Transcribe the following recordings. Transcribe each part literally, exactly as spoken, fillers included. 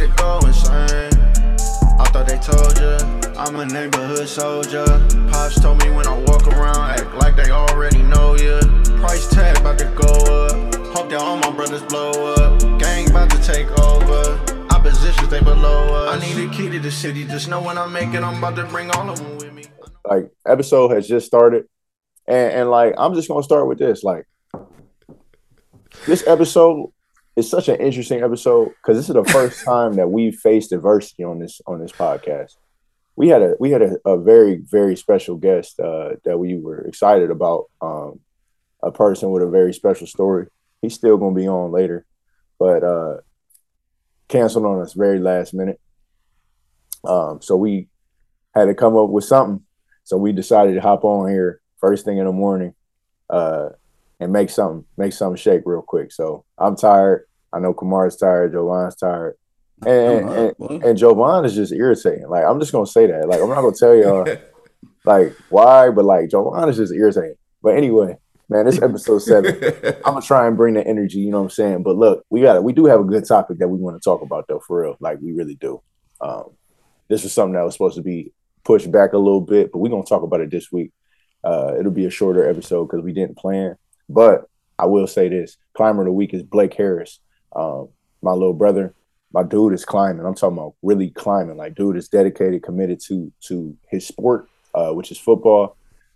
about to go insane. I thought they told ya, I'm a neighborhood soldier. Pops told me when I walk around, act like they already know ya. Price tag about to go up, hope that all my brothers blow up. Gang about to take over, oppositions they below us. I need a key to the city, just know when I make it, I'm about to bring all of them with me. Like, episode has just started, and, and like, I'm just gonna start with this, like, this episode is such an interesting episode because this is the first time that we've faced adversity on this on this podcast. We had a we had a, a very, very special guest uh, that we were excited about, um, a person with a very special story. He's still going to be on later, but uh, canceled on us very last minute. Um, so we had to come up with something. So we decided to hop on here first thing in the morning. Uh, And make something, make something shake real quick. So I'm tired. I know Kamar's tired. Jovan's tired, and right, and, and Jovan is just irritating. Like, I'm just gonna say that. Like, I'm not gonna tell y'all like why, but like Jovan is just irritating. But anyway, man, this episode seven. I'm gonna try and bring the energy. You know what I'm saying? But look, we got we do have a good topic that we want to talk about though, for real. Like, we really do. Um, this was something that was supposed to be pushed back a little bit, but we're gonna talk about it this week. Uh, it'll be a shorter episode because we didn't plan. But I will say this, climber of the week is Blake Harris. Um, my little brother, my dude is climbing. I'm talking about really climbing. Like, dude is dedicated, committed to to his sport, uh, which is football.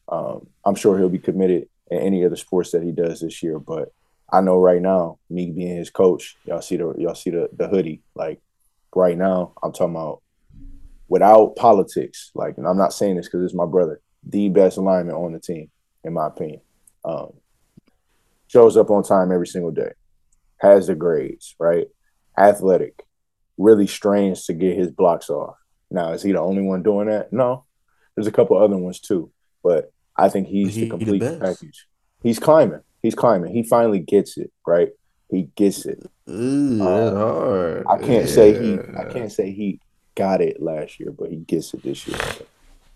Um, I'm sure he'll be committed in any other sports that he does this year. But I know right now, me being his coach, y'all see the y'all see the, the hoodie. Like, right now, I'm talking about without politics. Like, and I'm not saying this because it's my brother, the best lineman on the team, in my opinion. Um, Shows up on time every single day, has the grades, right? Athletic, really strains to get his blocks off. Now, is he the only one doing that? No. There's a couple other ones too, but I think he's he, the complete he the package. He's climbing. He's climbing. He finally gets it, right? He gets it. Ooh, um, hard. I can't yeah. say he. I can't say he got it last year, but he gets it this year. So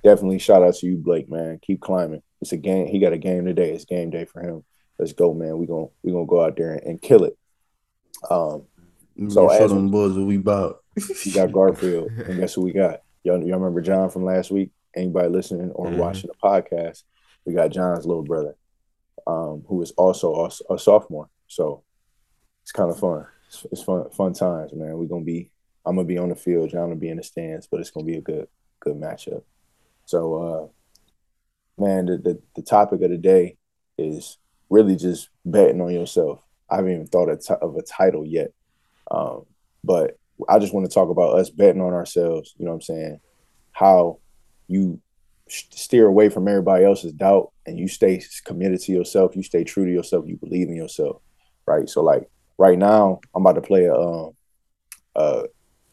definitely, shout out to you, Blake, man. Keep climbing. It's a game. He got a game today. It's game day for him. Let's go, man. We're going we gonna go out there and, and kill it. Um, so show them boys what we about. We got Garfield, and guess who we got? Y'all, y'all remember John from last week? Anybody listening or mm-hmm. watching the podcast, we got John's little brother, um, who is also a, a sophomore. So it's kind of fun. It's, it's fun fun times, man. We're going to be – I'm going to be on the field. John will be in the stands, but it's going to be a good good matchup. So, uh, man, the, the, the topic of the day is – really just betting on yourself. I haven't even thought of, t- of a title yet. Um, but I just want to talk about us betting on ourselves. You know what I'm saying? How you sh- steer away from everybody else's doubt and you stay committed to yourself. You stay true to yourself. You believe in yourself, right? So, like, right now, I'm about to play a, um, a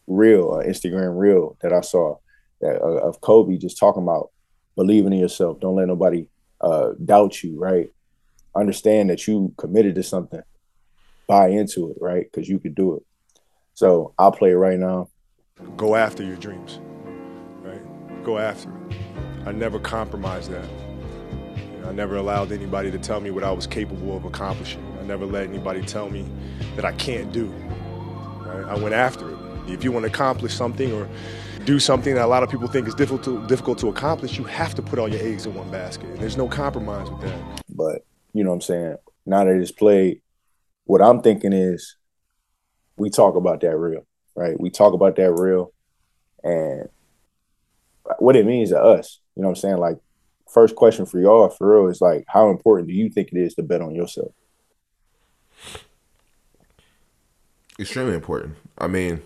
reel, an Instagram reel that I saw that, uh, of Kobe just talking about believing in yourself. Don't let nobody uh, doubt you, right? Understand that you committed to something, buy into it, right? Because you could do it. So I'll play it right now. Go after your dreams, right? Go after it. I never compromised that. You know, I never allowed anybody to tell me what I was capable of accomplishing. I never let anybody tell me that I can't do, right? I went after it. If you want to accomplish something or do something that a lot of people think is difficult to, difficult to accomplish, you have to put all your eggs in one basket. And there's no compromise with that. But you know what I'm saying? Now that it's played, what I'm thinking is we talk about that real, right? We talk about that real and what it means to us. You know what I'm saying? Like, first question for y'all, for real, is like, how important do you think it is to bet on yourself? Extremely important. I mean,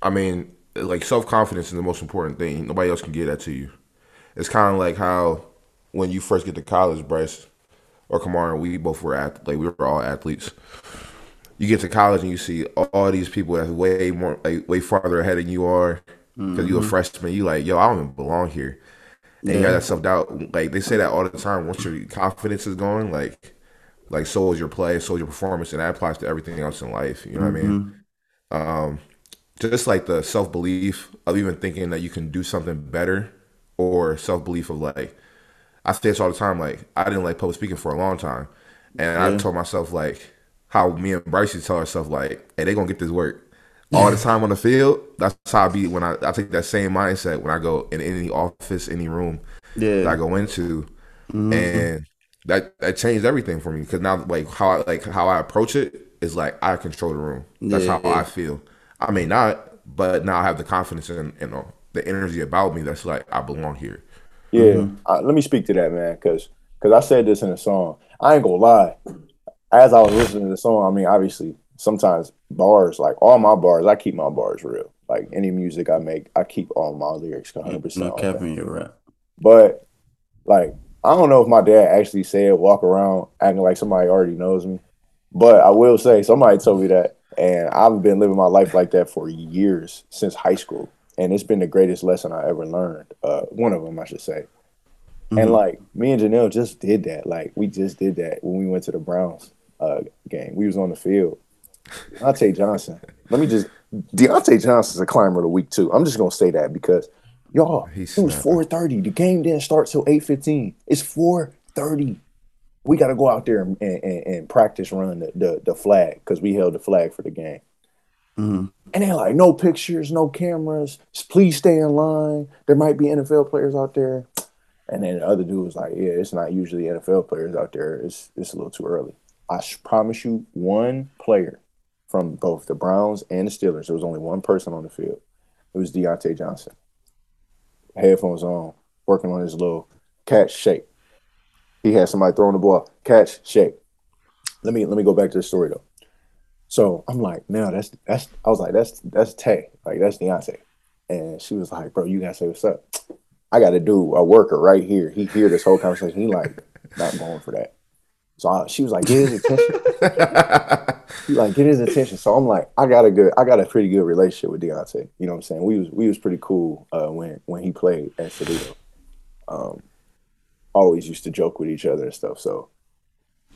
I mean, like, self-confidence is the most important thing. Nobody else can give that to you. It's kind of like how when you first get to college, Bryce, or Kamar, we both were athletes. Like, we were all athletes. You get to college and you see all, all these people that's way more, like, way farther ahead than you are because mm-hmm. you're a freshman. You like, yo, I don't even belong here. And yeah. you got that self doubt. Like, they say that all the time. Once your confidence is gone, like, like so is your play, so is your performance, and that applies to everything else in life. You know mm-hmm. what I mean? Um, just like the self belief of even thinking that you can do something better, or self belief of like. I say this all the time, like, I didn't like public speaking for a long time. And yeah. I told myself, like, how me and Bryce used to tell ourselves, like, hey, they gonna get this work. all the time on the field. That's how I be when I, I take that same mindset when I go in any office, any room yeah. that I go into. Mm-hmm. And that, that changed everything for me because now like how I, like how I approach it is like I control the room. That's yeah. how I feel. I may not, but now I have the confidence and you know the energy about me that's like I belong here. Yeah, mm-hmm. I, let me speak to that, man, because because I said this in a song. I ain't gonna lie. As I was listening to the song, I mean, obviously, sometimes bars, like all my bars, I keep my bars real. Like any music I make, I keep all my lyrics one hundred percent. Not capping your rap. But like, I don't know if my dad actually said walk around acting like somebody already knows me. But I will say somebody told me that, and I've been living my life like that for years since high school. And it's been the greatest lesson I ever learned. Uh, one of them, I should say. Mm-hmm. And like me and Janelle just did that. Like we just did that when we went to the Browns uh, game. We was on the field. Deontay Johnson. Let me just. Deontay Johnson's a climber of the week too. I'm just gonna say that because y'all, He's it was four thirty. The game didn't start till eight fifteen. It's four thirty. We got to go out there and, and, and practice running the, the, the flag because we held the flag for the game. Mm-hmm. And they're like, no pictures, no cameras. Just please stay in line. There might be N F L players out there. And then the other dude was like, yeah, it's not usually N F L players out there. It's it's a little too early. I promise you, one player from both the Browns and the Steelers, there was only one person on the field. It was Deontay Johnson. Headphones on, working on his little catch shake. He had somebody throwing the ball, catch shake. Let me let me go back to the story though. So I'm like, no, that's that's. I was like, that's that's Tay, like that's Deontay, and she was like, bro, you gotta say what's up. I got a dude, a worker right here. He hear this whole conversation. He like, not going for that. So I, she was like, get his attention. He like, get his attention. So I'm like, I got a good, I got a pretty good relationship with Deontay. You know what I'm saying? We was we was pretty cool uh, when when he played at Cedillo. Um, always used to joke with each other and stuff. So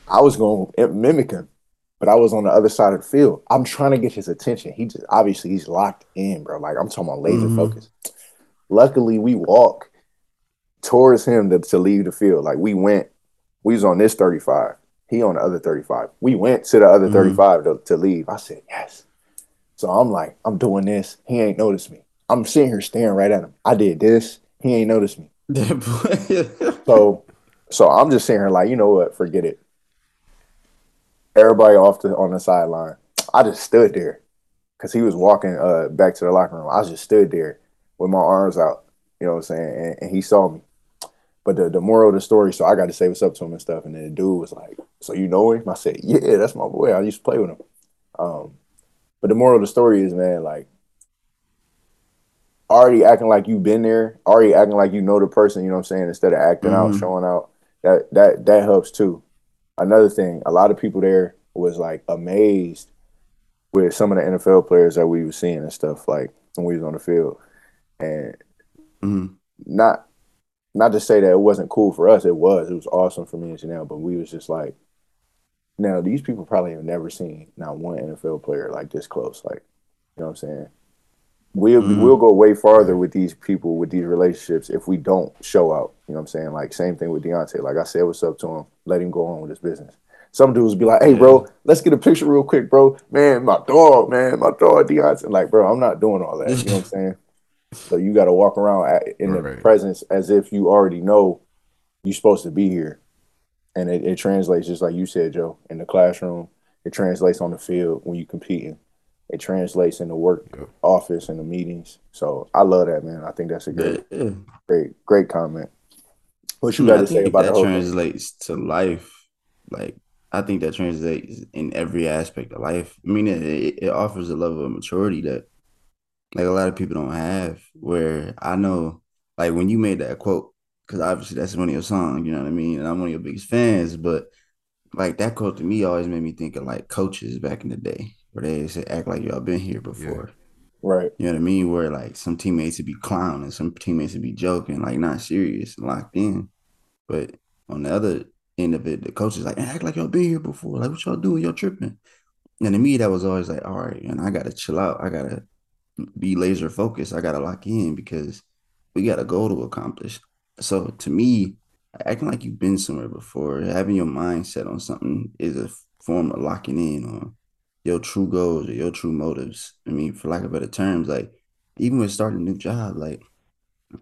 I was going to mimic him. But I was on the other side of the field. I'm trying to get his attention. He just obviously he's locked in, bro. Like I'm talking about laser mm-hmm. focus. Luckily, we walk towards him to, to leave the field. Like we went, we was on this thirty-five. He on the other thirty-five. We went to the other mm-hmm. thirty-five to, to leave. I said yes. So I'm like, I'm doing this. He ain't noticed me. I'm sitting here staring right at him. I did this. He ain't noticed me. so, so I'm just sitting here like, you know what? Forget it. Everybody off the on the sideline. I just stood there because he was walking uh, back to the locker room. I just stood there with my arms out, you know what I'm saying? And, and he saw me. But the, the moral of the story, so I got to say what's up to him and stuff. And then the dude was like, so you know him? I said, yeah, that's my boy. I used to play with him. Um, but the moral of the story is, man, like, already acting like you've been there, already acting like you know the person, you know what I'm saying, instead of acting mm-hmm. out, showing out, that that that helps too. Another thing, a lot of people there was like amazed with some of the N F L players that we were seeing and stuff like when we was on the field, and mm-hmm. not not to say that it wasn't cool for us. It was, it was awesome for me and Janelle, but we was just like, now these people probably have never seen not one N F L player like this close. Like, you know what I'm saying? We'll mm-hmm. we'll go way farther with these people with these relationships if we don't show out. You know what I'm saying? Like same thing with Deontay. Like I said, what's up to him? Let him go on with his business. Some dudes be like, "Hey, bro, let's get a picture real quick, bro. Man, my dog, man, my dog, Deontay." Like, bro, I'm not doing all that. You know what I'm saying? So you got to walk around at, in right. the presence as if you already know you're supposed to be here, and it, it translates just like you said, Joe, in the classroom. It translates on the field when you're competing. It translates in the work yeah. office and the meetings. So I love that, man. I think that's a great, yeah. great, great comment. What you got to say about that? Translates to life. Like I think that translates in every aspect of life. I mean, it, it offers a level of maturity that like a lot of people don't have. Where I know, like when you made that quote, because obviously that's one of your songs. You know what I mean? And I'm one of your biggest fans. But like that quote to me always made me think of like coaches back in the day. Where they say act like y'all been here before. Yeah. Right. You know what I mean? Where like some teammates would be clowning, some teammates would be joking, like not serious, locked in. But on the other end of it, the coach is like, act like y'all been here before. Like what y'all doing? Y'all tripping. And to me, that was always like, all right, and I gotta chill out. I gotta be laser focused. I gotta lock in because we got a goal to accomplish. So to me, acting like you've been somewhere before, having your mind set on something is a form of locking in on your true goals or your true motives. I mean, for lack of better terms, like even with starting a new job, like,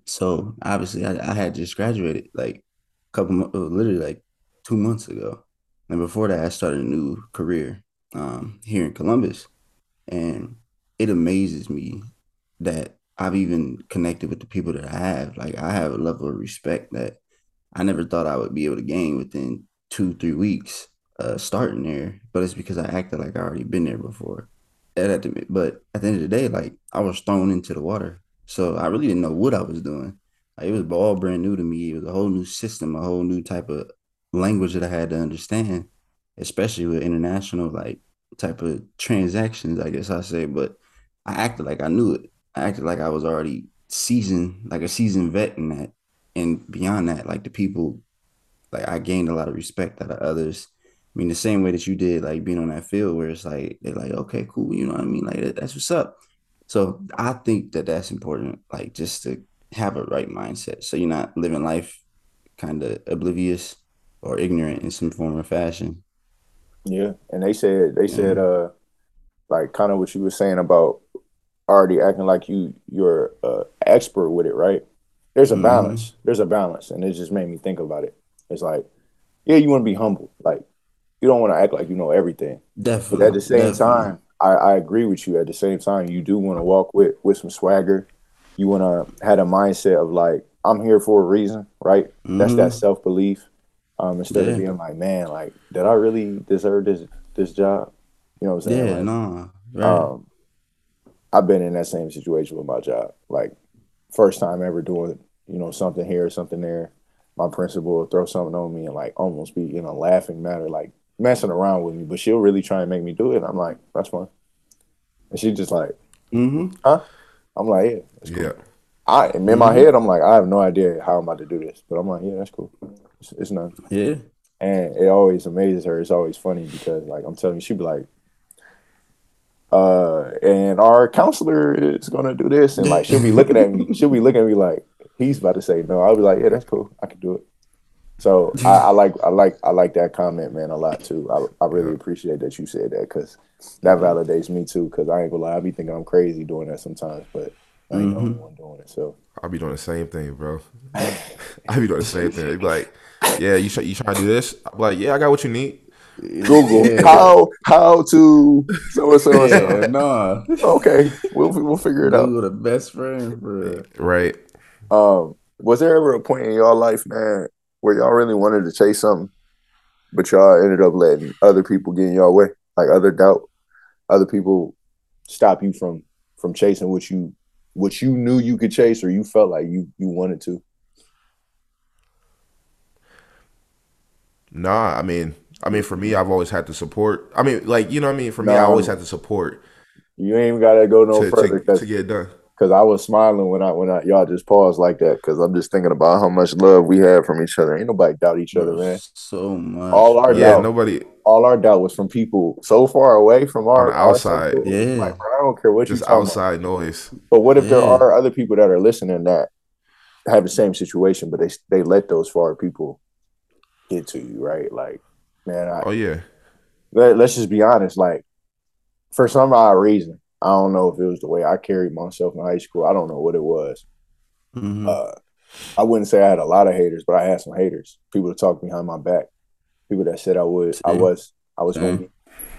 so obviously I, I had just graduated like a couple, literally like two months ago. And before that, I started a new career um, here in Columbus. And it amazes me that I've even connected with the people that I have. Like, I have a level of respect that I never thought I would be able to gain within two, three weeks uh, starting there. But it's because I acted like I already been there before. But at the end of the day, like, I was thrown into the water. So I really didn't know what I was doing. Like, it was all brand new to me. It was a whole new system, a whole new type of language that I had to understand, especially with international, like, type of transactions, I guess I say. But I acted like I knew it. I acted like I was already seasoned, like a seasoned vet in that. And beyond that, like the people, like I gained a lot of respect out of others. I mean, the same way that you did, like being on that field where it's like, they're like, okay, cool. You know what I mean? Like, that's what's up. So I think that that's important, like just to have a right mindset. So you're not living life kind of oblivious or ignorant in some form or fashion. Yeah. And they said, they yeah. said, uh, like kind of what you were saying about already acting like you, you're uh, expert with it, right? There's a balance. Mm-hmm. There's a balance. And it just made me think about it. It's like, yeah, you want to be humble. Like, you don't want to act like you know everything. Definitely. But at the same Definitely. time, I, I agree with you. At the same time, you do want to walk with, with some swagger. You want to have a mindset of like, I'm here for a reason, right? Mm-hmm. That's that self-belief. Um, instead yeah. of being like, man, like, did I really deserve this this job? You know what I'm saying? Yeah, like, nah. Right. Um, I've been in that same situation with my job. Like, first time ever doing, you know, something here, something there. My principal will throw something on me and like almost be in a laughing matter, like messing around with me, but she'll really try and make me do it. I'm like, that's fine. And she's just like, mm-hmm. huh? I'm like, yeah, that's cool. Yeah. I, and in mm-hmm. my head, I'm like, I have no idea how I'm about to do this, but I'm like, yeah, that's cool. It's, it's nothing. Yeah. And it always amazes her. It's always funny because like, I'm telling you, she'd be like, Uh, and our counselor is going to do this. And like, she'll be looking at me. She'll be looking at me like, he's about to say no. I'll be like, yeah, that's cool. I can do it. So I, I like, I like, I like that comment, man, a lot too. I, I really appreciate that you said that because that validates me too. Because I ain't gonna lie, I be thinking I'm crazy doing that sometimes, but I ain't mm-hmm. the only one doing it. So I'll be doing the same thing, bro. I'll be doing the same thing. They be like, yeah, you, you trying to do this? I'm like, yeah, I got what you need. Google yeah. how how to so and so and so. Nah, okay, we'll we'll figure it Google out. Google the best friend, bro. Right. Um, was there ever a point in y'all life, man, where y'all really wanted to chase something, but y'all ended up letting other people get in y'all way, like other doubt, other people stop you from from chasing what you what you knew you could chase or you felt like you you wanted to? Nah, I mean. I mean, for me, I've always had to support. I mean, like, you know what I mean? For me, no, I always had to support. You ain't even got to go no to, further. To, to get it done. Because I was smiling when I, when I, y'all just paused like that. Because I'm just thinking about how much love we had from each other. Ain't nobody doubt each other, man. So much. All our yeah, doubt, nobody. All our doubt was from people so far away from our outside. Our yeah. Like, bro, I don't care what you just outside about. Noise. But what if yeah. there are other people that are listening that have the same situation, but they they let those far people get to you, right? Like. Man, I, oh yeah. Let, let's just be honest. Like, for some odd reason, I don't know if it was the way I carried myself in high school. I don't know what it was. Mm-hmm. Uh, I wouldn't say I had a lot of haters, but I had some haters. People that talked behind my back. People that said I would, I was, I was, be,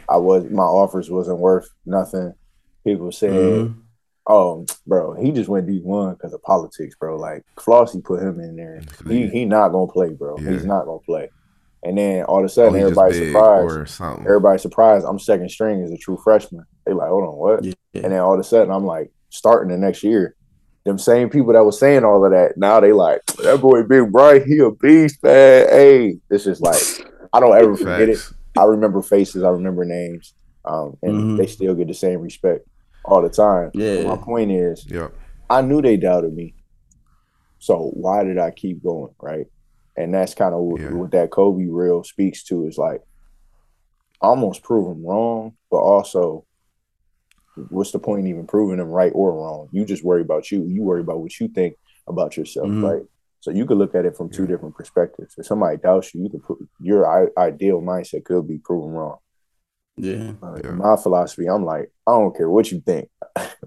I was. My offers wasn't worth nothing. People said, mm-hmm. "Oh, bro, he just went D one because of politics, bro." Like Flossie put him in there. He he not gonna play, bro. Yeah. He's not gonna play. And then all of a sudden, oh, everybody's surprised. Everybody's surprised. I'm second string as a true freshman. They like, hold on, what? Yeah. And then all of a sudden, I'm like, starting the next year. Them same people that was saying all of that, now they like, that boy Big Bright, he a beast, man. Hey, this is like, I don't ever forget it. I remember faces. I remember names. Um, and mm-hmm. they still get the same respect all the time. Yeah. But my point is, yeah. I knew they doubted me. So why did I keep going, right? And that's kind of what, yeah. what that Kobe reel speaks to is like almost prove them wrong, but also what's the point in even proving them right or wrong? You just worry about you. You worry about what you think about yourself, mm-hmm. right? So you could look at it from yeah. two different perspectives. If somebody doubts you, you could put, your ideal mindset could be proven wrong. Yeah. Like, my philosophy, I'm like, I don't care what you think.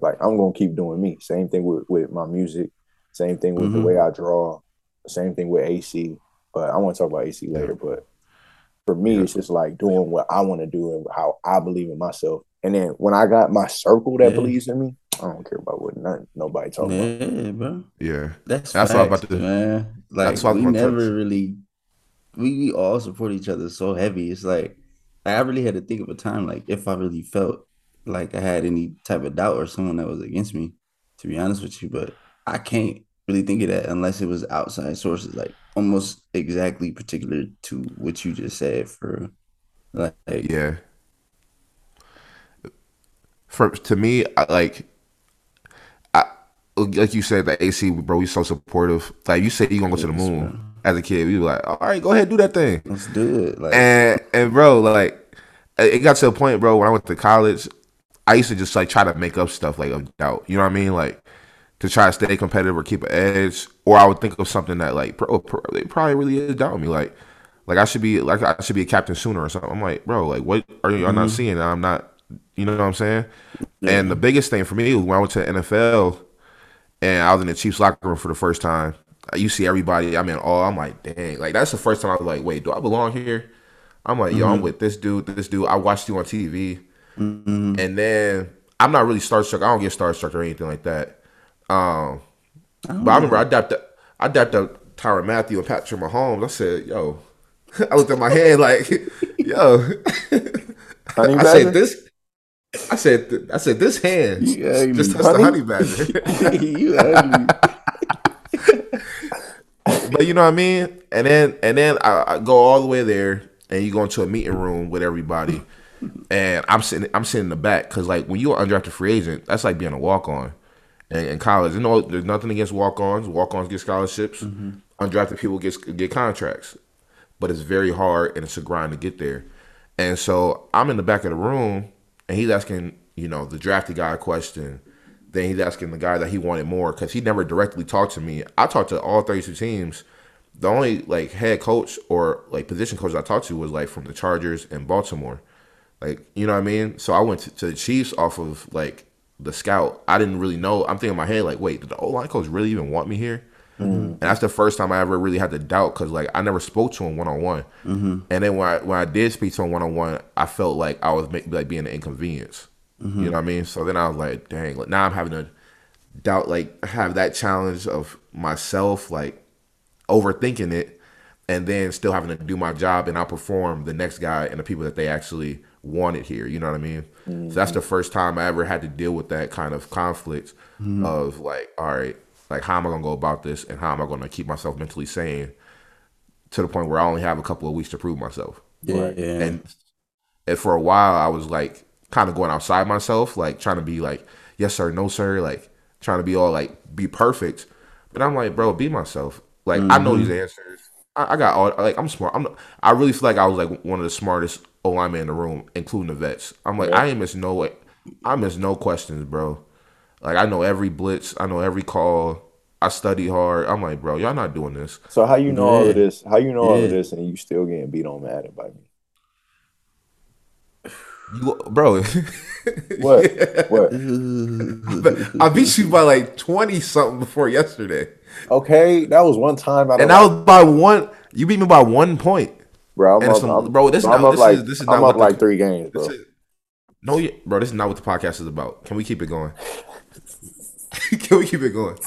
Like, I'm going to keep doing me. Same thing with, with my music. Same thing with mm-hmm. the way I draw. Same thing with A C. But I want to talk about A C later. Yeah. But for me, yeah. it's just like doing what I want to do and how I believe in myself. And then when I got my circle that yeah. believes in me, I don't care about what none, nobody talking yeah, about. Bro. Yeah, that's that's what I'm about to do. Man. Like, we never touch. really, we, we all support each other so heavy. It's like, I really had to think of a time, like, if I really felt like I had any type of doubt or someone that was against me, to be honest with you. But I can't really think of that unless it was outside sources, like almost exactly particular to what you just said. For like, yeah. For to me, I, like, I like you said, the A C, bro, we so supportive. Like you said, you gonna go to the moon. Bro. As a kid, we were like, all right, go ahead, do that thing. Let's do it. Like, and and bro, like, it got to a point, bro, when I went to college, I used to just like try to make up stuff like of doubt. You know what I mean? Like, to try to stay competitive or keep an edge, or I would think of something that like, bro, they probably really is doubting me. Like, like I should be like I should be a captain sooner or something. I'm like, bro, like, what are y'all mm-hmm. not seeing? That I'm not. You know what I'm saying? Yeah. And the biggest thing for me was when I went to the N F L, and I was in the Chiefs locker room for the first time. You see everybody. I mean, oh, I'm like, dang. Like, that's the first time I was like, wait, do I belong here? I'm like, yo, mm-hmm. I'm with this dude, this dude. I watched you on T V. Mm-hmm. And then I'm not really starstruck. I don't get starstruck or anything like that. Um, I but know. I remember I dapped up, I dapped up Tyron Matthew and Patrick Mahomes. I said, yo. I looked at my hand like, yo. I, I said this. I said, I said this hand you just touched honey? the honey badger. You honey. But you know what I mean? And then and then I, I go all the way there, and you go into a meeting room with everybody, and I'm sitting I'm sitting in the back, because like when you're an undrafted free agent, that's like being a walk-on in, in college. You know, there's nothing against walk-ons. Walk-ons get scholarships. Mm-hmm. Undrafted people get get contracts, but it's very hard and it's a grind to get there. And so I'm in the back of the room. And he's asking, you know, the drafted guy a question. Then he's asking the guy that he wanted more, because he never directly talked to me. I talked to all thirty-two teams. The only, like, head coach or, like, position coach I talked to was, like, from the Chargers and Baltimore. Like, you know what I mean? So I went to, to the Chiefs off of, like, the scout. I didn't really know. I'm thinking in my head, like, wait, did the O-line coach really even want me here? Mm-hmm. And that's the first time I ever really had to doubt, because like I never spoke to him one on one, and then when I, when I did speak to him one on one, I felt like I was make, like being an inconvenience. Mm-hmm. You know what I mean? So then I was like, dang, like, now I'm having to doubt, like have that challenge of myself, like overthinking it, and then still having to do my job and outperform the next guy and the people that they actually wanted here. You know what I mean? Mm-hmm. So that's the first time I ever had to deal with that kind of conflict mm-hmm. of like, all right. Like, how am I going to go about this, and how am I going to keep myself mentally sane to the point where I only have a couple of weeks to prove myself? Yeah, right? yeah. And, and for a while, I was, like, kind of going outside myself, like, trying to be, like, yes, sir, no, sir, like, trying to be all, like, be perfect. But I'm like, bro, be myself. Like, mm-hmm. I know these answers. I, I got all, like, I'm smart. I'm not, I really feel like I was, like, one of the smartest O-linemen in the room, including the vets. I'm like, yeah. I ain't miss no, like, I miss no questions, bro. Like, I know every blitz. I know every call. I study hard. I'm like, bro, y'all not doing this. So how you know yeah. all of this? How you know yeah. all of this and you still getting beat on Madden by me? You, bro. What? What? I beat you by, like, twenty-something before yesterday. Okay, that was one time. I don't and that was by one. You beat me by one point. Bro, I'm up, some, I'm, bro this so is not, this like, is, this is not what like the, three games, bro. Is, no, bro, this is not what the podcast is about. Can we keep it going? Can we keep it going?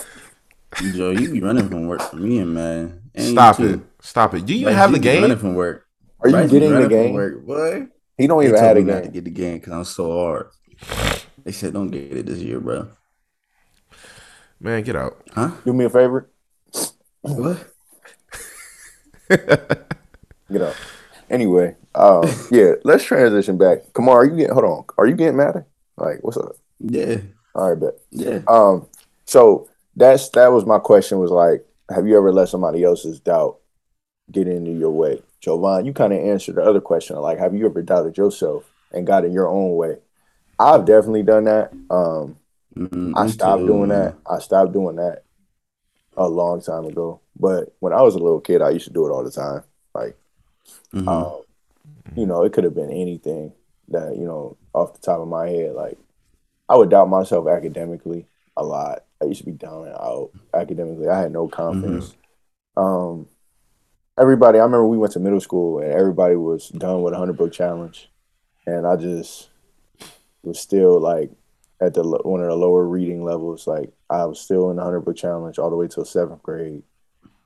Joe, you be running from work for me, man. And Stop it. Too. Stop it. Do you like, have you the game? Running from work. Are you right, getting the game? Work. What? He don't even have a game. Not to get the game because I'm so hard. They said don't get it this year, bro. Man, get out. Huh? Do me a favor. What? Get out. Anyway, um, yeah, let's transition back. Kamar, are you getting? Hold on. Are you getting mad? Like, what's up? Yeah. All right, bet. Yeah. Um, so that's that was my question was like, have you ever let somebody else's doubt get into your way? Jovan, you kind of answered the other question. Like, have you ever doubted yourself and got in your own way? I've definitely done that. Um, mm-hmm, I stopped too. doing that. I stopped doing that a long time ago. But when I was a little kid, I used to do it all the time. Like, mm-hmm. um, you know, it could have been anything. that, you know, off the top of my head, like, I would doubt myself academically a lot. I used to be down and out academically. I had no confidence. Mm-hmm. Um, everybody, I remember we went to middle school and everybody was done with a hundred book challenge. And I just was still, like, at the one of the lower reading levels. Like, I was still in the hundred book challenge all the way till seventh grade.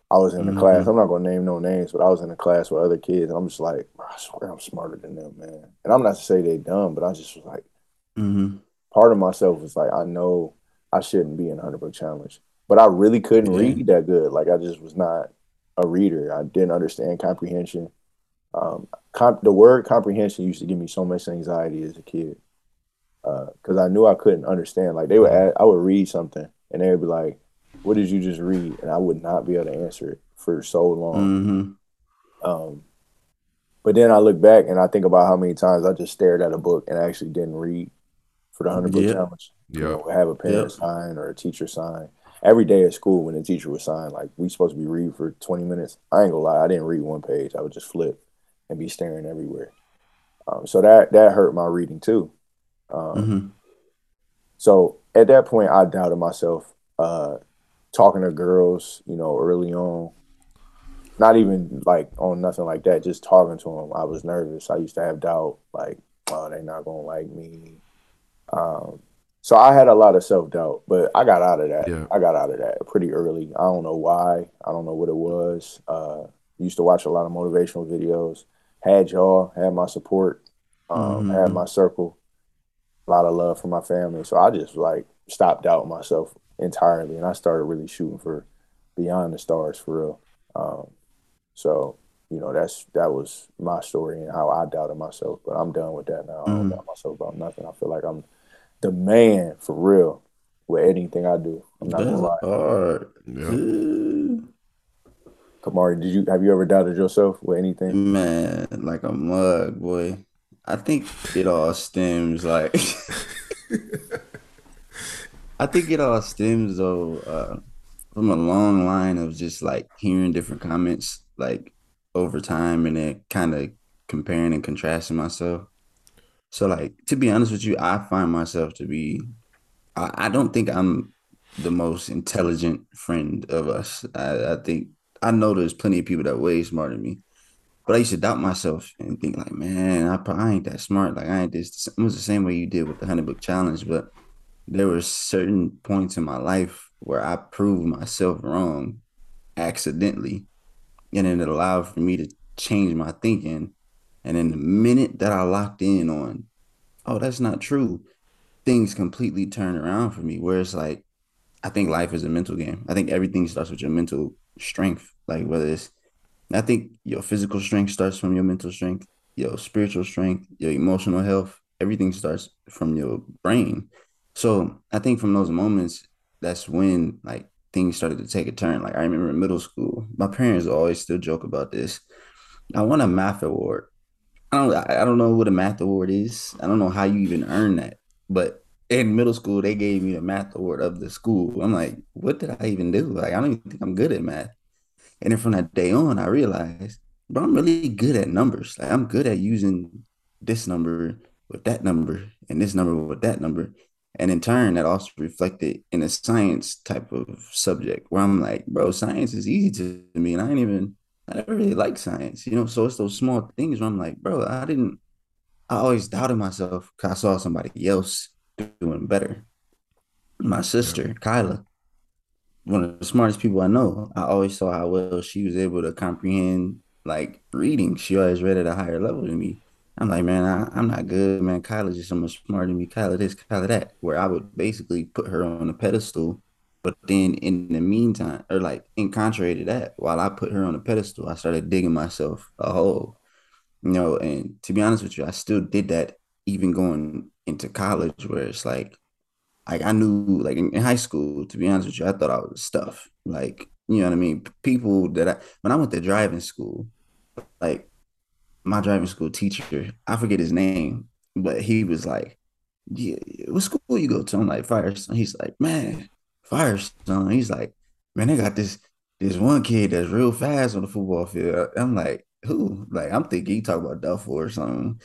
I was in the mm-hmm. class. I'm not going to name no names, but I was in a class with other kids. And I'm just like, bro, I swear I'm smarter than them, man. And I'm not to say they dumb, but I just was like, mm-hmm. part of myself was like, I know I shouldn't be in hundred book challenge. But I really couldn't yeah. read that good. Like, I just was not a reader. I didn't understand comprehension. Um, comp- the word comprehension used to give me so much anxiety as a kid. Because uh, I knew I couldn't understand. Like, they would add, I would read something, and they would be like, what did you just read? And I would not be able to answer it for so long. Mm-hmm. Um, but then I look back and I think about how many times I just stared at a book and I actually didn't read for the hundred book yeah. challenge. Yeah. You know, have a parent yeah. sign or a teacher sign. Every day at school when the teacher would sign, like, we supposed to be reading for twenty minutes. I ain't gonna lie, I didn't read one page. I would just flip and be staring everywhere. Um, so that, that hurt my reading too. Um, mm-hmm. So at that point, I doubted myself. Uh, talking to girls, you know, early on, not even like on nothing like that, just talking to them, I was nervous. I used to have doubt, like, oh, they're not gonna like me. Um, so I had a lot of self-doubt, but I got out of that. Yeah. I got out of that pretty early. I don't know why. I don't know what it was. Uh, used to watch a lot of motivational videos. Had y'all, had my support, um, mm-hmm. had my circle, a lot of love from my family. So I just, like, stopped doubting myself entirely, and I started really shooting for beyond the stars for real. Um, so you know, that's that was my story and how I doubted myself, but I'm done with that now. Mm. I don't doubt myself about nothing. I feel like I'm the man for real with anything I do. I'm not gonna lie. Hard. Yeah. Kamari, did you have you ever doubted yourself with anything? Man, like a mug, boy. I think it all stems like. I think it all stems, though, uh, from a long line of just, like, hearing different comments, like, over time, and then kind of comparing and contrasting myself. So, like, to be honest with you, I find myself to be – I don't think I'm the most intelligent friend of us. I, I think – I know there's plenty of people that are way smarter than me. But I used to doubt myself and think, like, man, I probably ain't that smart. Like, I ain't this – it was the same way you did with the hundred book challenge, but – there were certain points in my life where I proved myself wrong accidentally, and it allowed for me to change my thinking. And in the minute that I locked in on, oh, that's not true, things completely turned around for me, where it's like, I think life is a mental game. I think everything starts with your mental strength. Like, whether it's, I think your physical strength starts from your mental strength, your spiritual strength, your emotional health, everything starts from your brain. So I think from those moments, that's when, like, things started to take a turn. Like, I remember in middle school, my parents always still joke about this. I won a math award. I don't I don't know what a math award is. I don't know how you even earn that. But in middle school, they gave me the math award of the school. I'm like, what did I even do? Like, I don't even think I'm good at math. And then from that day on, I realized, bro, I'm really good at numbers. Like, I'm good at using this number with that number and this number with that number. And in turn, that also reflected in a science type of subject where I'm like, bro, science is easy to me. And I ain't even, I never really like science, you know? So it's those small things where I'm like, bro, I didn't, I always doubted myself because I saw somebody else doing better. My sister, Kyla, one of the smartest people I know, I always saw how well she was able to comprehend, like, reading. She always read at a higher level than me. I'm like, man, I, I'm not good, man. Kyla's just so much smarter than me. Kyla this, Kyla that. Where I would basically put her on a pedestal. But then in the meantime, or like in contrary to that, while I put her on a pedestal, I started digging myself a hole. You know, and to be honest with you, I still did that even going into college, where it's like, like I knew, like in, in high school, to be honest with you, I thought I was stuff. Like, you know what I mean? People that I, when I went to driving school, like, my driving school teacher, I forget his name, but he was like, yeah, what school you go to? I'm like, Firestone. He's like, man, Firestone. He's like, man, they got this this one kid that's real fast on the football field. I'm like, who? Like, I'm thinking he talk about Duffel or something.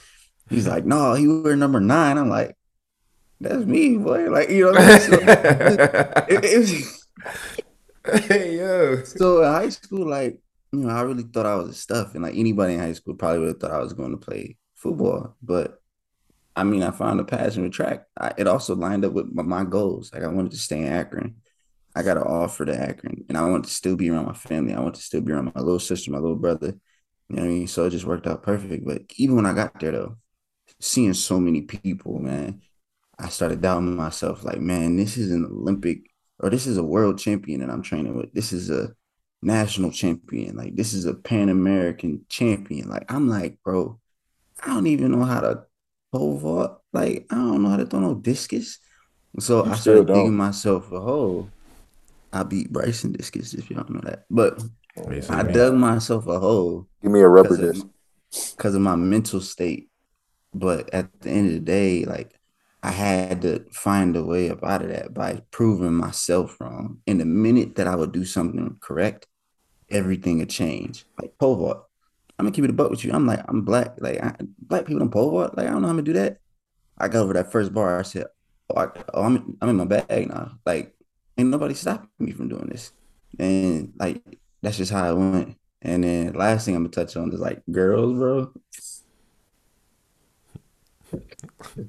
He's like, no, he wear number nine. I'm like, that's me, boy. Like, you know what I mean? So, it, it was, hey, yo. So in high school, like, you know, I really thought I was a stuff. And like anybody in high school probably would have thought I was going to play football. But I mean, I found a passion with track. I, it also lined up with my, my goals. Like I wanted to stay in Akron. I got an offer to Akron. And I wanted to still be around my family. I wanted to still be around my little sister, my little brother. You know what I mean? So it just worked out perfect. But even when I got there, though, seeing so many people, man, I started doubting myself. Like, man, this is an Olympic or this is a world champion that I'm training with. This is a national champion. Like, this is a Pan-American champion. Like, I'm like, bro, I don't even know how to pole vault. Like, I don't know how to throw no discus. So you I started digging myself a hole. I beat Bryson discus, if y'all know that. But Basically. I dug myself a hole. Give me a rubber disc. Because of my mental state. But at the end of the day, like, I had to find a way up out of that by proving myself wrong. And the minute that I would do something correct, everything would change. Like pole vault. I'm going to keep it a buck with you. I'm like, I'm black. Like, I, black people don't pole vault. Like, I don't know how I'm going to do that. I got over that first bar. I said, oh, I, oh I'm, I'm in my bag now. Like, ain't nobody stopping me from doing this. And, like, that's just how it went. And then last thing I'm going to touch on is, like, girls, bro.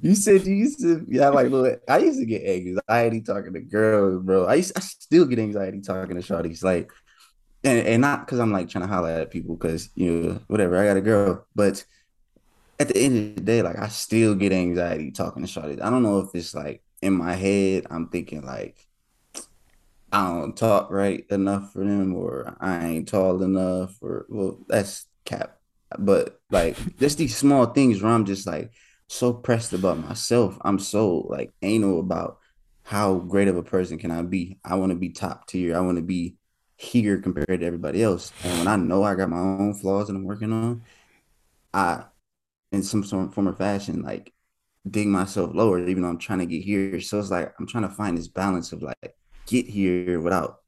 You said you used to, yeah, like, look, I used to get anxiety talking to girls, bro. I used, I still get anxiety talking to shorties, like, and, and not because I'm, like, trying to holler at people because, you know, whatever, I got a girl. But at the end of the day, like, I still get anxiety talking to shorties. I don't know if it's, like, in my head, I'm thinking, like, I don't talk right enough for them or I ain't tall enough or, well, that's cap. But, like, just these small things where I'm just, like, so pressed about myself. I'm so like anal about how great of a person can I be. I want to be top tier. I want to be here compared to everybody else. And when I know I got my own flaws that I'm working on, I, in some sort of form or fashion, like dig myself lower, even though I'm trying to get here. So it's like, I'm trying to find this balance of like, get here without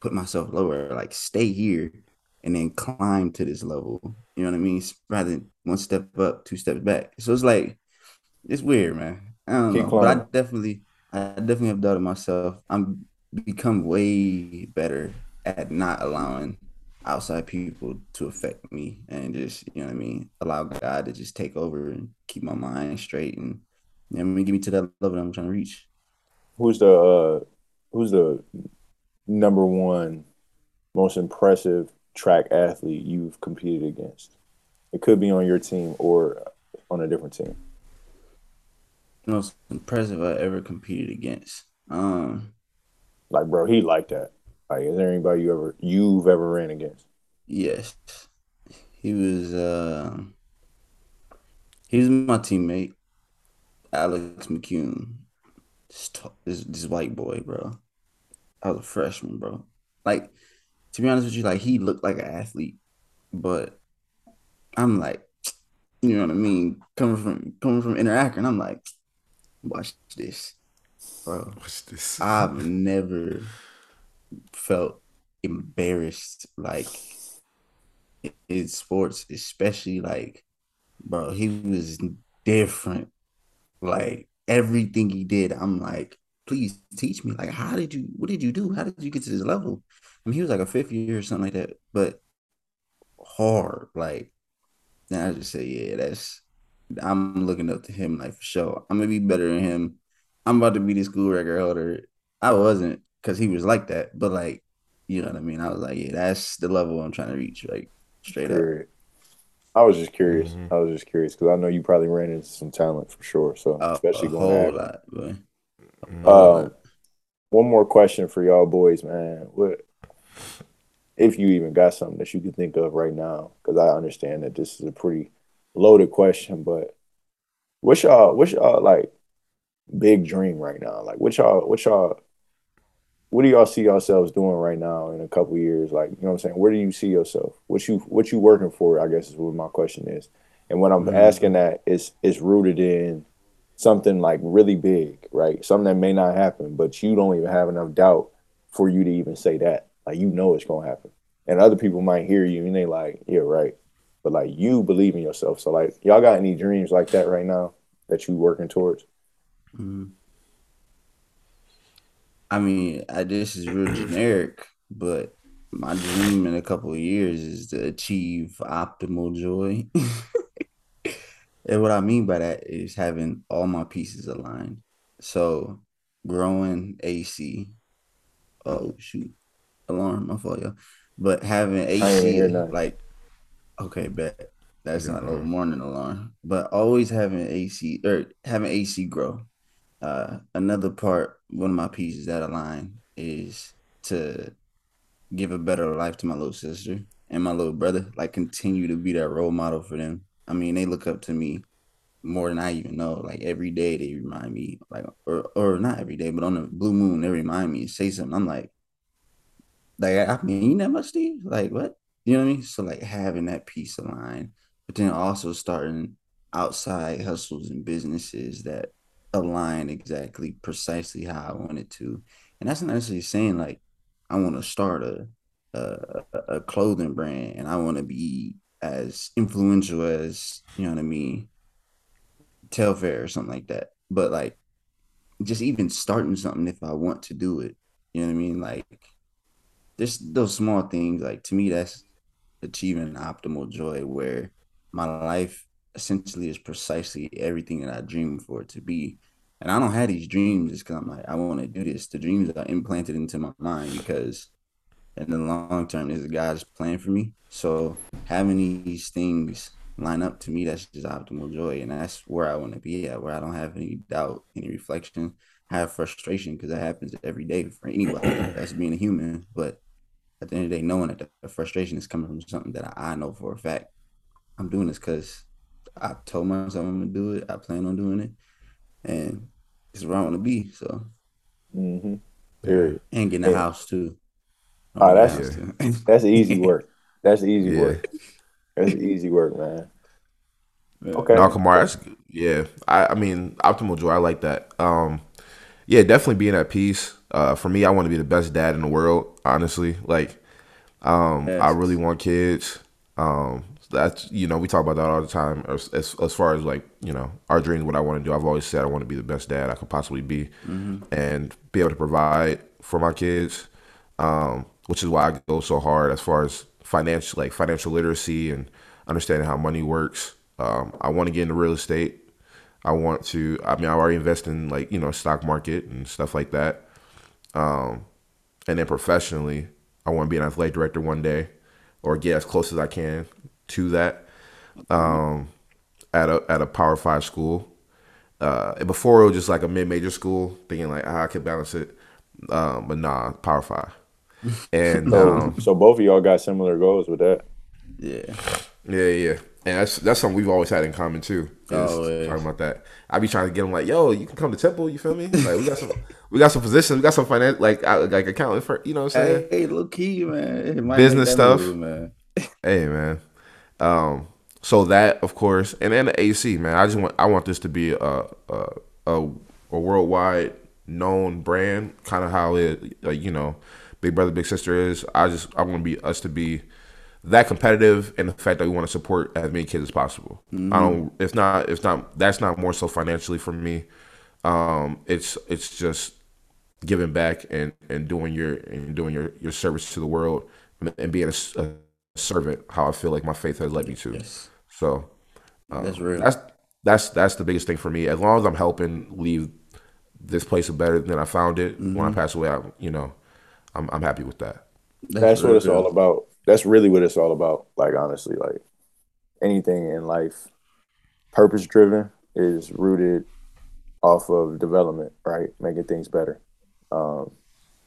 put myself lower, like stay here and then climb to this level. You know what I mean? Rather than one step up, two steps back. So it's like, it's weird, man. I don't Keep know, climbing. But I definitely, I definitely have doubted myself. I'm become way better at not allowing outside people to affect me and just, you know what I mean? Allow God to just take over and keep my mind straight and, you know what I mean, get me to that level that I'm trying to reach. Who's the, uh, who's the number one most impressive track athlete you've competed against? It could be on your team or on a different team. Most impressive I ever competed against. Um, like, bro, he liked that. Like, is there anybody you ever you've ever ran against? Yes, he was. Uh, he was my teammate, Alex McCune. This, this this white boy, bro. I was a freshman, bro. Like, to be honest with you, like, he looked like an athlete, but I'm like, you know what I mean? Coming from coming from Inner Akron, I'm like, watch this, bro. Watch this. I've never felt embarrassed, like, in sports, especially, like, bro, he was different. Like, everything he did, I'm like, please teach me. Like, how did you, what did you do? How did you get to this level? I mean, he was like a fifth year or something like that, but hard. Like, then I just say, yeah, that's, I'm looking up to him, like, for sure. I'm going to be better than him. I'm about to be the school record holder. I wasn't because he was like that, but, like, you know what I mean? I was like, yeah, that's the level I'm trying to reach, like, straight sure. up. I was just curious. Mm-hmm. I was just curious because I know you probably ran into some talent for sure. So, uh, especially a going whole lot, boy. Mm-hmm. Uh, one more question for y'all boys, man. What? If you even got something that you can think of right now, because I understand that this is a pretty loaded question, but what's y'all, what's y'all like big dream right now? Like, what y'all, what y'all, what do y'all see yourselves doing right now in a couple years? Like, you know what I'm saying? Where do you see yourself? What you, what you working for, I guess is what my question is. And what I'm mm-hmm. asking that is, is rooted in something like really big, right? Something that may not happen, but you don't even have enough doubt for you to even say that. Like, you know it's going to happen. And other people might hear you and they like, yeah, right. but like you believe in yourself. So like, y'all got any dreams like that right now that you working towards? Mm-hmm. I mean, I, this is real generic, but my dream in a couple of years is to achieve optimal joy. And what I mean by that is having all my pieces aligned. So growing A C. Oh, shoot. Alarm, my fault, y'all. But having A C, like, okay, bet. That's not a morning alarm. But always having A C, or having A C grow. Uh, another part, one of my pieces that align is to give a better life to my little sister and my little brother, like continue to be that role model for them. I mean, they look up to me more than I even know. Like every day they remind me, like, or or not every day, but on the blue moon, they remind me and say something. I'm like, like, I mean, you that much, Steve? Like, what? You know what I mean? So like having that piece of mind, but then also starting outside hustles and businesses that align exactly precisely how I want it to. And that's not necessarily saying like I want to start a, a a clothing brand and I want to be as influential as, you know what I mean, Telfair or something like that. But like just even starting something if I want to do it, you know what I mean? Like there's those small things, like to me that's achieving optimal joy, where my life essentially is precisely everything that I dreamed for it to be. And I don't have these dreams just because I'm like, I want to do this. The dreams are implanted into my mind because in the long term, this is God's plan for me. So having these things line up, to me, that's just optimal joy. And that's where I want to be at, where I don't have any doubt, any reflection. I have frustration because that happens every day for anybody. That's being a human. But at the end of the day, knowing that the frustration is coming from something that I know for a fact, I'm doing this because I told myself I'm going to do it. I plan on doing it. And it's where I want to be, so. Mm-hmm. Period. And getting a yeah. house, too. Oh, that's too. that's easy work. That's easy yeah. work. That's easy work, man. Okay. No, Kamar, yeah. I, I mean, optimal joy, I like that. Um, yeah, definitely being at peace. Uh, for me, I want to be the best dad in the world, honestly. Like, um, I really want kids. Um That's, you know, we talk about that all the time as, as as far as like, you know, our dreams, what I want to do. I've always said I want to be the best dad I could possibly be mm-hmm. and be able to provide for my kids, um, which is why I go so hard as far as financial, like financial literacy and understanding how money works. Um, I want to get into real estate. I want to, I mean, I already invest in like, you know, stock market and stuff like that. Um, and then professionally, I want to be an athletic director one day or get as close as I can to that, um, at a at a Power Five school. Uh, before it was just like a mid major school, thinking like, ah, I could balance it, um, but nah, Power Five. And so, um, so both of y'all got similar goals with that. Yeah, yeah, yeah. And that's that's something we've always had in common too. Oh, yeah. Talking about that, I be trying to get them like, yo, you can come to Temple. You feel me? Like we got some, we got some positions, we got some finance, like like accounting for, you know what I'm saying? Hey, hey low key, man, business stuff, movie, man. Hey, man. Um, so that, of course, and then the A C, man, I just want, I want this to be a, a, a, a worldwide known brand, kind of how it, like, you know, Big Brother, Big Sister is. I just, I want to be us to be that competitive, and the fact that we want to support as many kids as possible. Mm-hmm. I don't, it's not, it's not, that's not more so financially for me. Um, it's, it's just giving back and, and doing your, and doing your, your service to the world, and, and being a, a servant, how I feel like my faith has led me to. Yes. So um, that's, real. that's that's that's the biggest thing for me. As long as I'm helping leave this place better than I found it, mm-hmm. when I pass away, I, you know, I'm I'm happy with that. That's, that's what it's all about. That's really what it's all about. Like honestly, like anything in life, purpose driven is rooted off of development, right? Making things better. Um,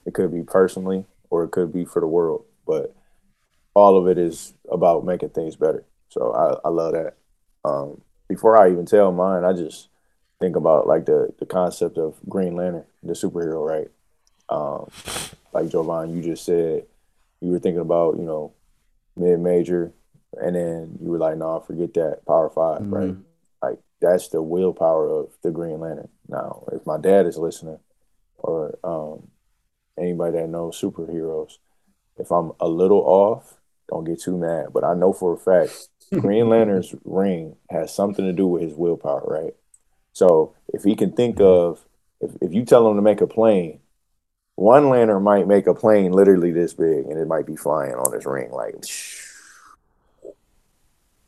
it could be personally, or it could be for the world, but all of it is about making things better. So I, I love that. Um, before I even tell mine, I just think about like the, the concept of Green Lantern, the superhero, right? Um, like Jovan, you just said you were thinking about, you know, mid-major, and then you were like, no, nah, forget that, Power Five, mm-hmm. right? Like that's the willpower of the Green Lantern. Now, if my dad is listening, or um, anybody that knows superheroes, if I'm a little off, don't get too mad, but I know for a fact Green Lantern's ring has something to do with his willpower, right? So if he can think of, if, if you tell him to make a plane, one lantern might make a plane literally this big, and it might be flying on his ring, like.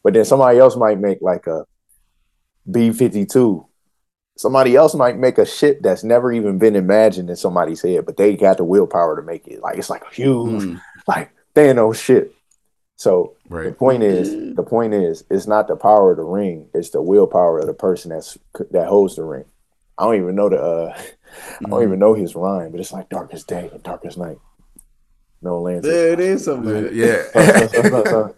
But then somebody else might make like a B fifty-two. Somebody else might make a ship that's never even been imagined in somebody's head, but they got the willpower to make it. Like it's like a huge, mm. like Thanos ship. So right. the point is, the point is, it's not the power of the ring; it's the willpower of the person that's that holds the ring. I don't even know the, uh, mm-hmm. I don't even know his rhyme, but it's like darkest day and darkest night. No land. There it is, something. Yeah. Something, something, something, something.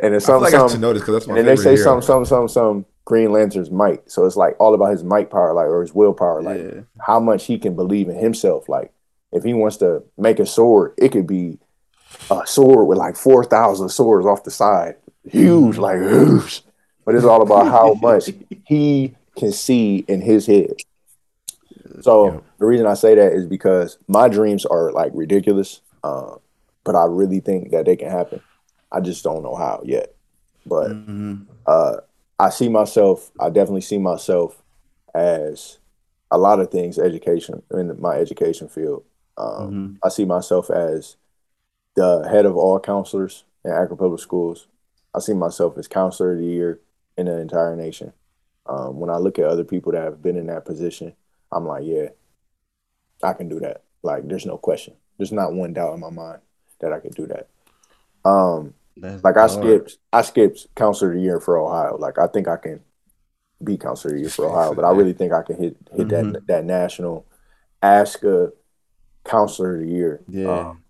And it's something. I feel like I should know this because that's my favorite. And then they say something, something, something, something. Green Lantern's might. So it's like all about his might power, like, or his willpower, like yeah. how much he can believe in himself. Like if he wants to make a sword, it could be a sword with like four thousand swords off the side. Huge, like huge. But it's all about how much he can see in his head. So yeah. the reason I say that is because my dreams are like ridiculous. Uh, but I really think that they can happen. I just don't know how yet. But mm-hmm. uh I see myself, I definitely see myself as a lot of things, education, in my education field. Um, mm-hmm. I see myself as the head of all counselors in Akron Public Schools. I see myself as counselor of the year in the entire nation. Um, when I look at other people that have been in that position, I'm like, yeah, I can do that. Like, there's no question. There's not one doubt in my mind that I could do that. Um, That's like I skipped, I skipped counselor of the year for Ohio. Like I think I can be counselor of the year for Ohio, but I really think I can hit hit mm-hmm. that that national ASCA counselor of the year. Yeah. Um,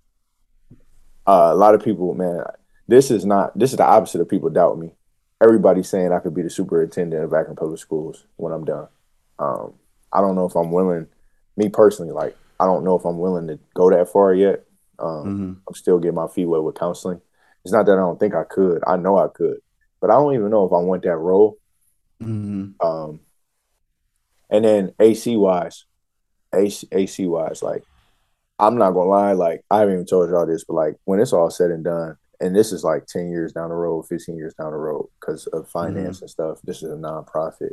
uh, a lot of people, man, this is not this is the opposite of people doubt me. Everybody's saying I could be the superintendent of Akron Public Schools when I'm done. Um, I don't know if I'm willing. Me personally, like I don't know if I'm willing to go that far yet. Um, mm-hmm. I'm still getting my feet wet with counseling. It's not that I don't think I could. I know I could, but I don't even know if I want that role. Mm-hmm. Um, and then A C wise, A C, A C wise, like, I'm not going to lie. Like, I haven't even told y'all this, but like when it's all said and done, and this is like ten years down the road, fifteen years down the road, because of finance mm-hmm. and stuff, this is a nonprofit.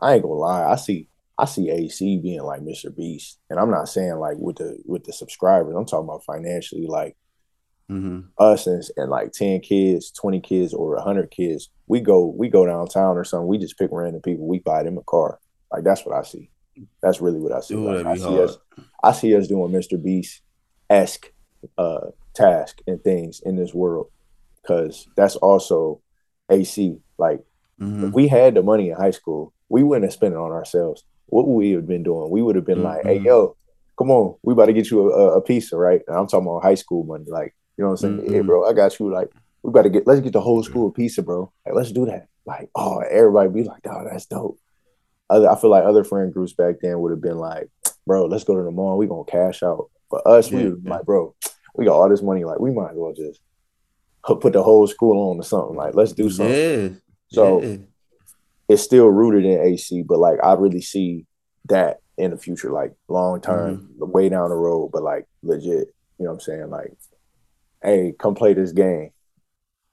I ain't going to lie. I see, I see A C being like Mister Beast. And I'm not saying like with the, with the subscribers, I'm talking about financially, like, Mm-hmm. us and, and like ten kids, twenty kids, or one hundred kids, we go we go downtown or something, we just pick random people, we buy them a car. Like that's what I see. That's really what I see. Like, I, see us, I see us doing Mister Beast-esque uh, tasks and things in this world, because that's also A C. Like mm-hmm. if we had the money in high school, we wouldn't have spent it on ourselves. What would we have been doing? We would have been mm-hmm. like, hey yo, come on, we about to get you a, a pizza, right? And I'm talking about high school money, like, you know what I'm saying? Mm-hmm. Hey, bro, I got you. Like, we got to get, let's get the whole school a pizza, bro. Like, let's do that. Like, oh, everybody be like, oh, that's dope. Other, I feel like other friend groups back then would have been like, bro, let's go to the mall. We going to cash out. For us, yeah, we were yeah. like, bro, we got all this money. Like, we might as well just put the whole school on to something. Like, let's do something. Yeah. So yeah. it's still rooted in A C, but like, I really see that in the future, like long term, mm-hmm. the way down the road, but like legit, you know what I'm saying? Like, hey, come play this game.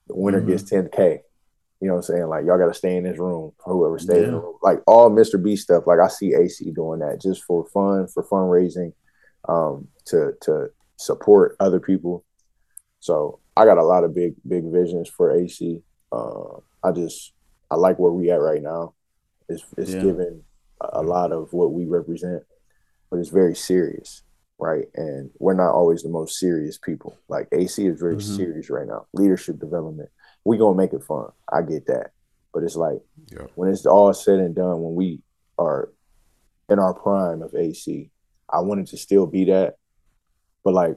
The winner mm-hmm. gets ten K. You know what I'm saying? Like, y'all got to stay in this room, whoever stays yeah. in the room. Like, all Mister B stuff, like, I see A C doing that just for fun, for fundraising, um, to to support other people. So I got a lot of big, big visions for A C. Uh, I just, I like where we at right now. It's, it's yeah. giving a, a lot of what we represent, but it's very serious. Right. And we're not always the most serious people. Like A C is very mm-hmm. serious right now. Leadership development. We're going to make it fun. I get that. But it's like yeah. when it's all said and done, when we are in our prime of A C, I wanted to still be that. But like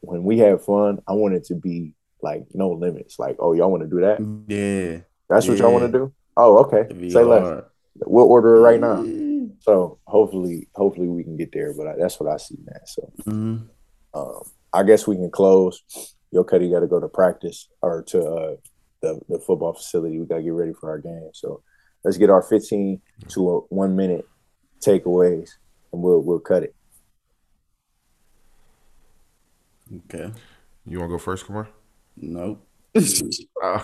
when we have fun, I want it to be like no limits. Like, oh, y'all want to do that? Yeah. That's yeah. what y'all want to do? Oh, okay. Say less. We'll order it right now. So hopefully, hopefully we can get there. But I, that's what I see, man. So mm-hmm. um, I guess we can close. Yo, Cuddy got to go to practice or to uh, the, the football facility. We got to get ready for our game. So let's get our fifteen to a one minute takeaways, and we'll we'll cut it. Okay. You want to go first, Kumar? Nope. uh, all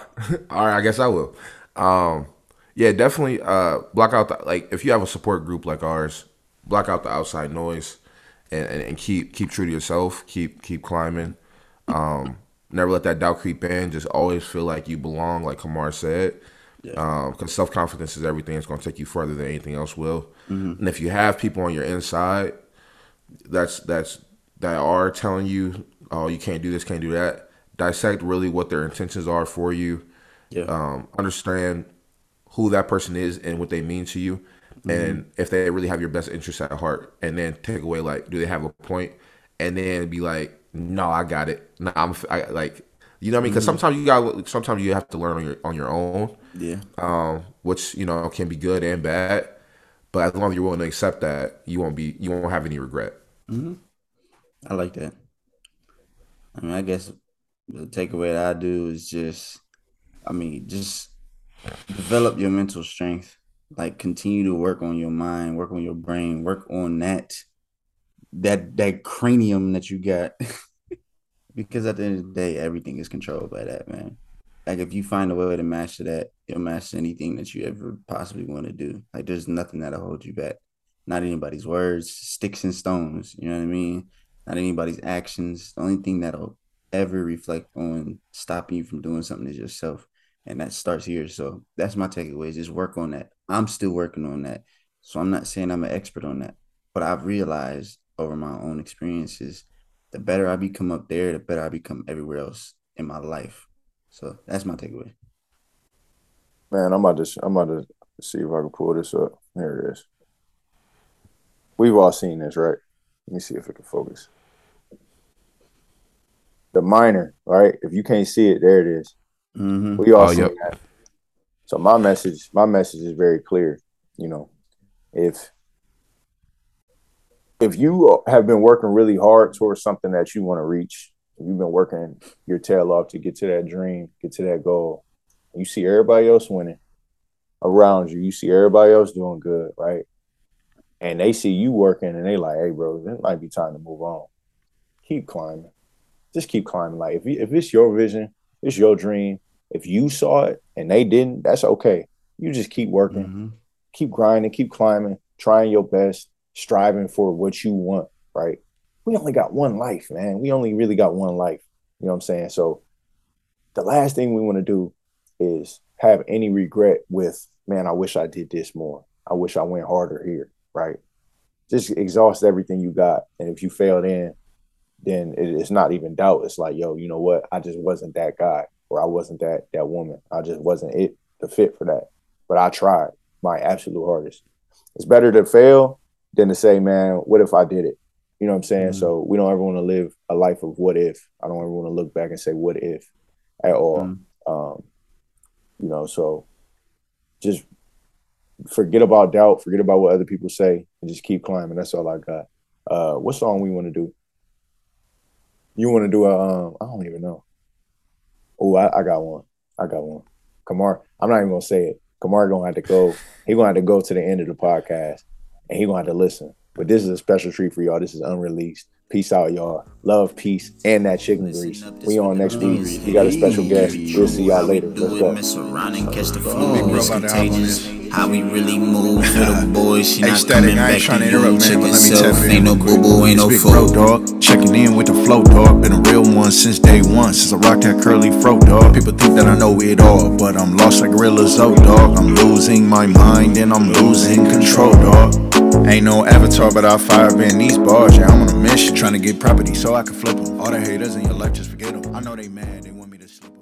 right, I guess I will. Um, yeah, definitely uh, block out the, like if you have a support group like ours, block out the outside noise, and, and, and keep keep true to yourself. Keep keep climbing. Um, never let that doubt creep in. Just always feel like you belong, like Kamar said. Because yeah. um, self confidence is everything. It's gonna take you further than anything else will. Mm-hmm. And if you have people on your inside, that's that's that are telling you, oh, you can't do this, can't do that. Dissect really what their intentions are for you. Yeah. Um, understand who that person is and what they mean to you, mm-hmm. and if they really have your best interest at heart. And then take away like, do they have a point? And then be like, no, I got it. No, I'm I, like, you know what I mean? Because mm-hmm. sometimes you got, sometimes you have to learn on your on your own. Yeah. Um, which you know can be good and bad, but as long as you're willing to accept that, you won't be, you won't have any regret. Mm-hmm. I like that. I mean, I guess the takeaway that I do is just, I mean, just develop your mental strength. Like, continue to work on your mind, work on your brain, work on that, that, that cranium that you got. Because at the end of the day, everything is controlled by that, man. Like, if you find a way to master that, you'll master anything that you ever possibly want to do. Like, there's nothing that'll hold you back. Not anybody's words, sticks and stones, you know what I mean? Not anybody's actions. The only thing that'll ever reflect on stopping you from doing something is yourself, and that starts here. So that's my takeaway, is just work on that. I'm still working on that, so I'm not saying I'm an expert on that, but I've realized over my own experiences, the better I become up there, the better I become everywhere else in my life. So that's my takeaway, man. I'm about to I'm about to see if I can pull this up. Here it is. We've all seen this, right? Let me see if it can focus. The minor, right? If you can't see it, there it is. Mm-hmm. We all oh, see yep. that. So my message, my message is very clear. You know, if if you have been working really hard towards something that you want to reach, if you've been working your tail off to get to that dream, get to that goal, you see everybody else winning around you. You see everybody else doing good, right? And they see you working, and they like, hey, bro, it might be time to move on. Keep climbing. Just keep climbing. Like, if you, if it's your vision, it's your dream. If you saw it and they didn't, that's okay. You just keep working, mm-hmm. keep grinding, keep climbing, trying your best, striving for what you want, right? We only got one life, man. We only really got one life. You know what I'm saying? So the last thing we want to do is have any regret with, man, I wish I did this more. I wish I went harder here, right? Just exhaust everything you got. And if you failed in, then it's not even doubt. It's like, yo, you know what? I just wasn't that guy, or I wasn't that that woman. I just wasn't it the fit for that. But I tried my absolute hardest. It's better to fail than to say, man, what if I did it? You know what I'm saying? Mm-hmm. So we don't ever want to live a life of what if. I don't ever want to look back and say what if at all. Mm-hmm. Um, you know, so just forget about doubt. Forget about what other people say and just keep climbing. That's all I got. Uh, what song we want to do? You want to do a, um, I don't even know. Oh, I, I got one. I got one. Kamar, I'm not even going to say it. Kamar going to have to go. He going to have to go to the end of the podcast, and he going to have to listen. But this is a special treat for y'all. This is unreleased. Peace out, y'all. Love, peace, and that chicken grease. We on next week. We got a special guest. We'll see y'all later. Let's go. Mess around and catch the flu. It's contagious. How we really move with the boys. She not coming back to you. Check yourself. Ain't no boo-boo, ain't no foe, dog. Checking in with the flow, dog. Been a real one since day one. Since I rocked that curly fro, dog. People think that I know it all, but I'm lost like Gorilla Zoe, dog. I'm losing my mind and I'm losing control, dog. Ain't no avatar, but I'll fire up in these bars. Yeah, I'm on a mission, trying to get property so I can flip them. All the haters in your life, just forget them. I know they mad, they want me to slip.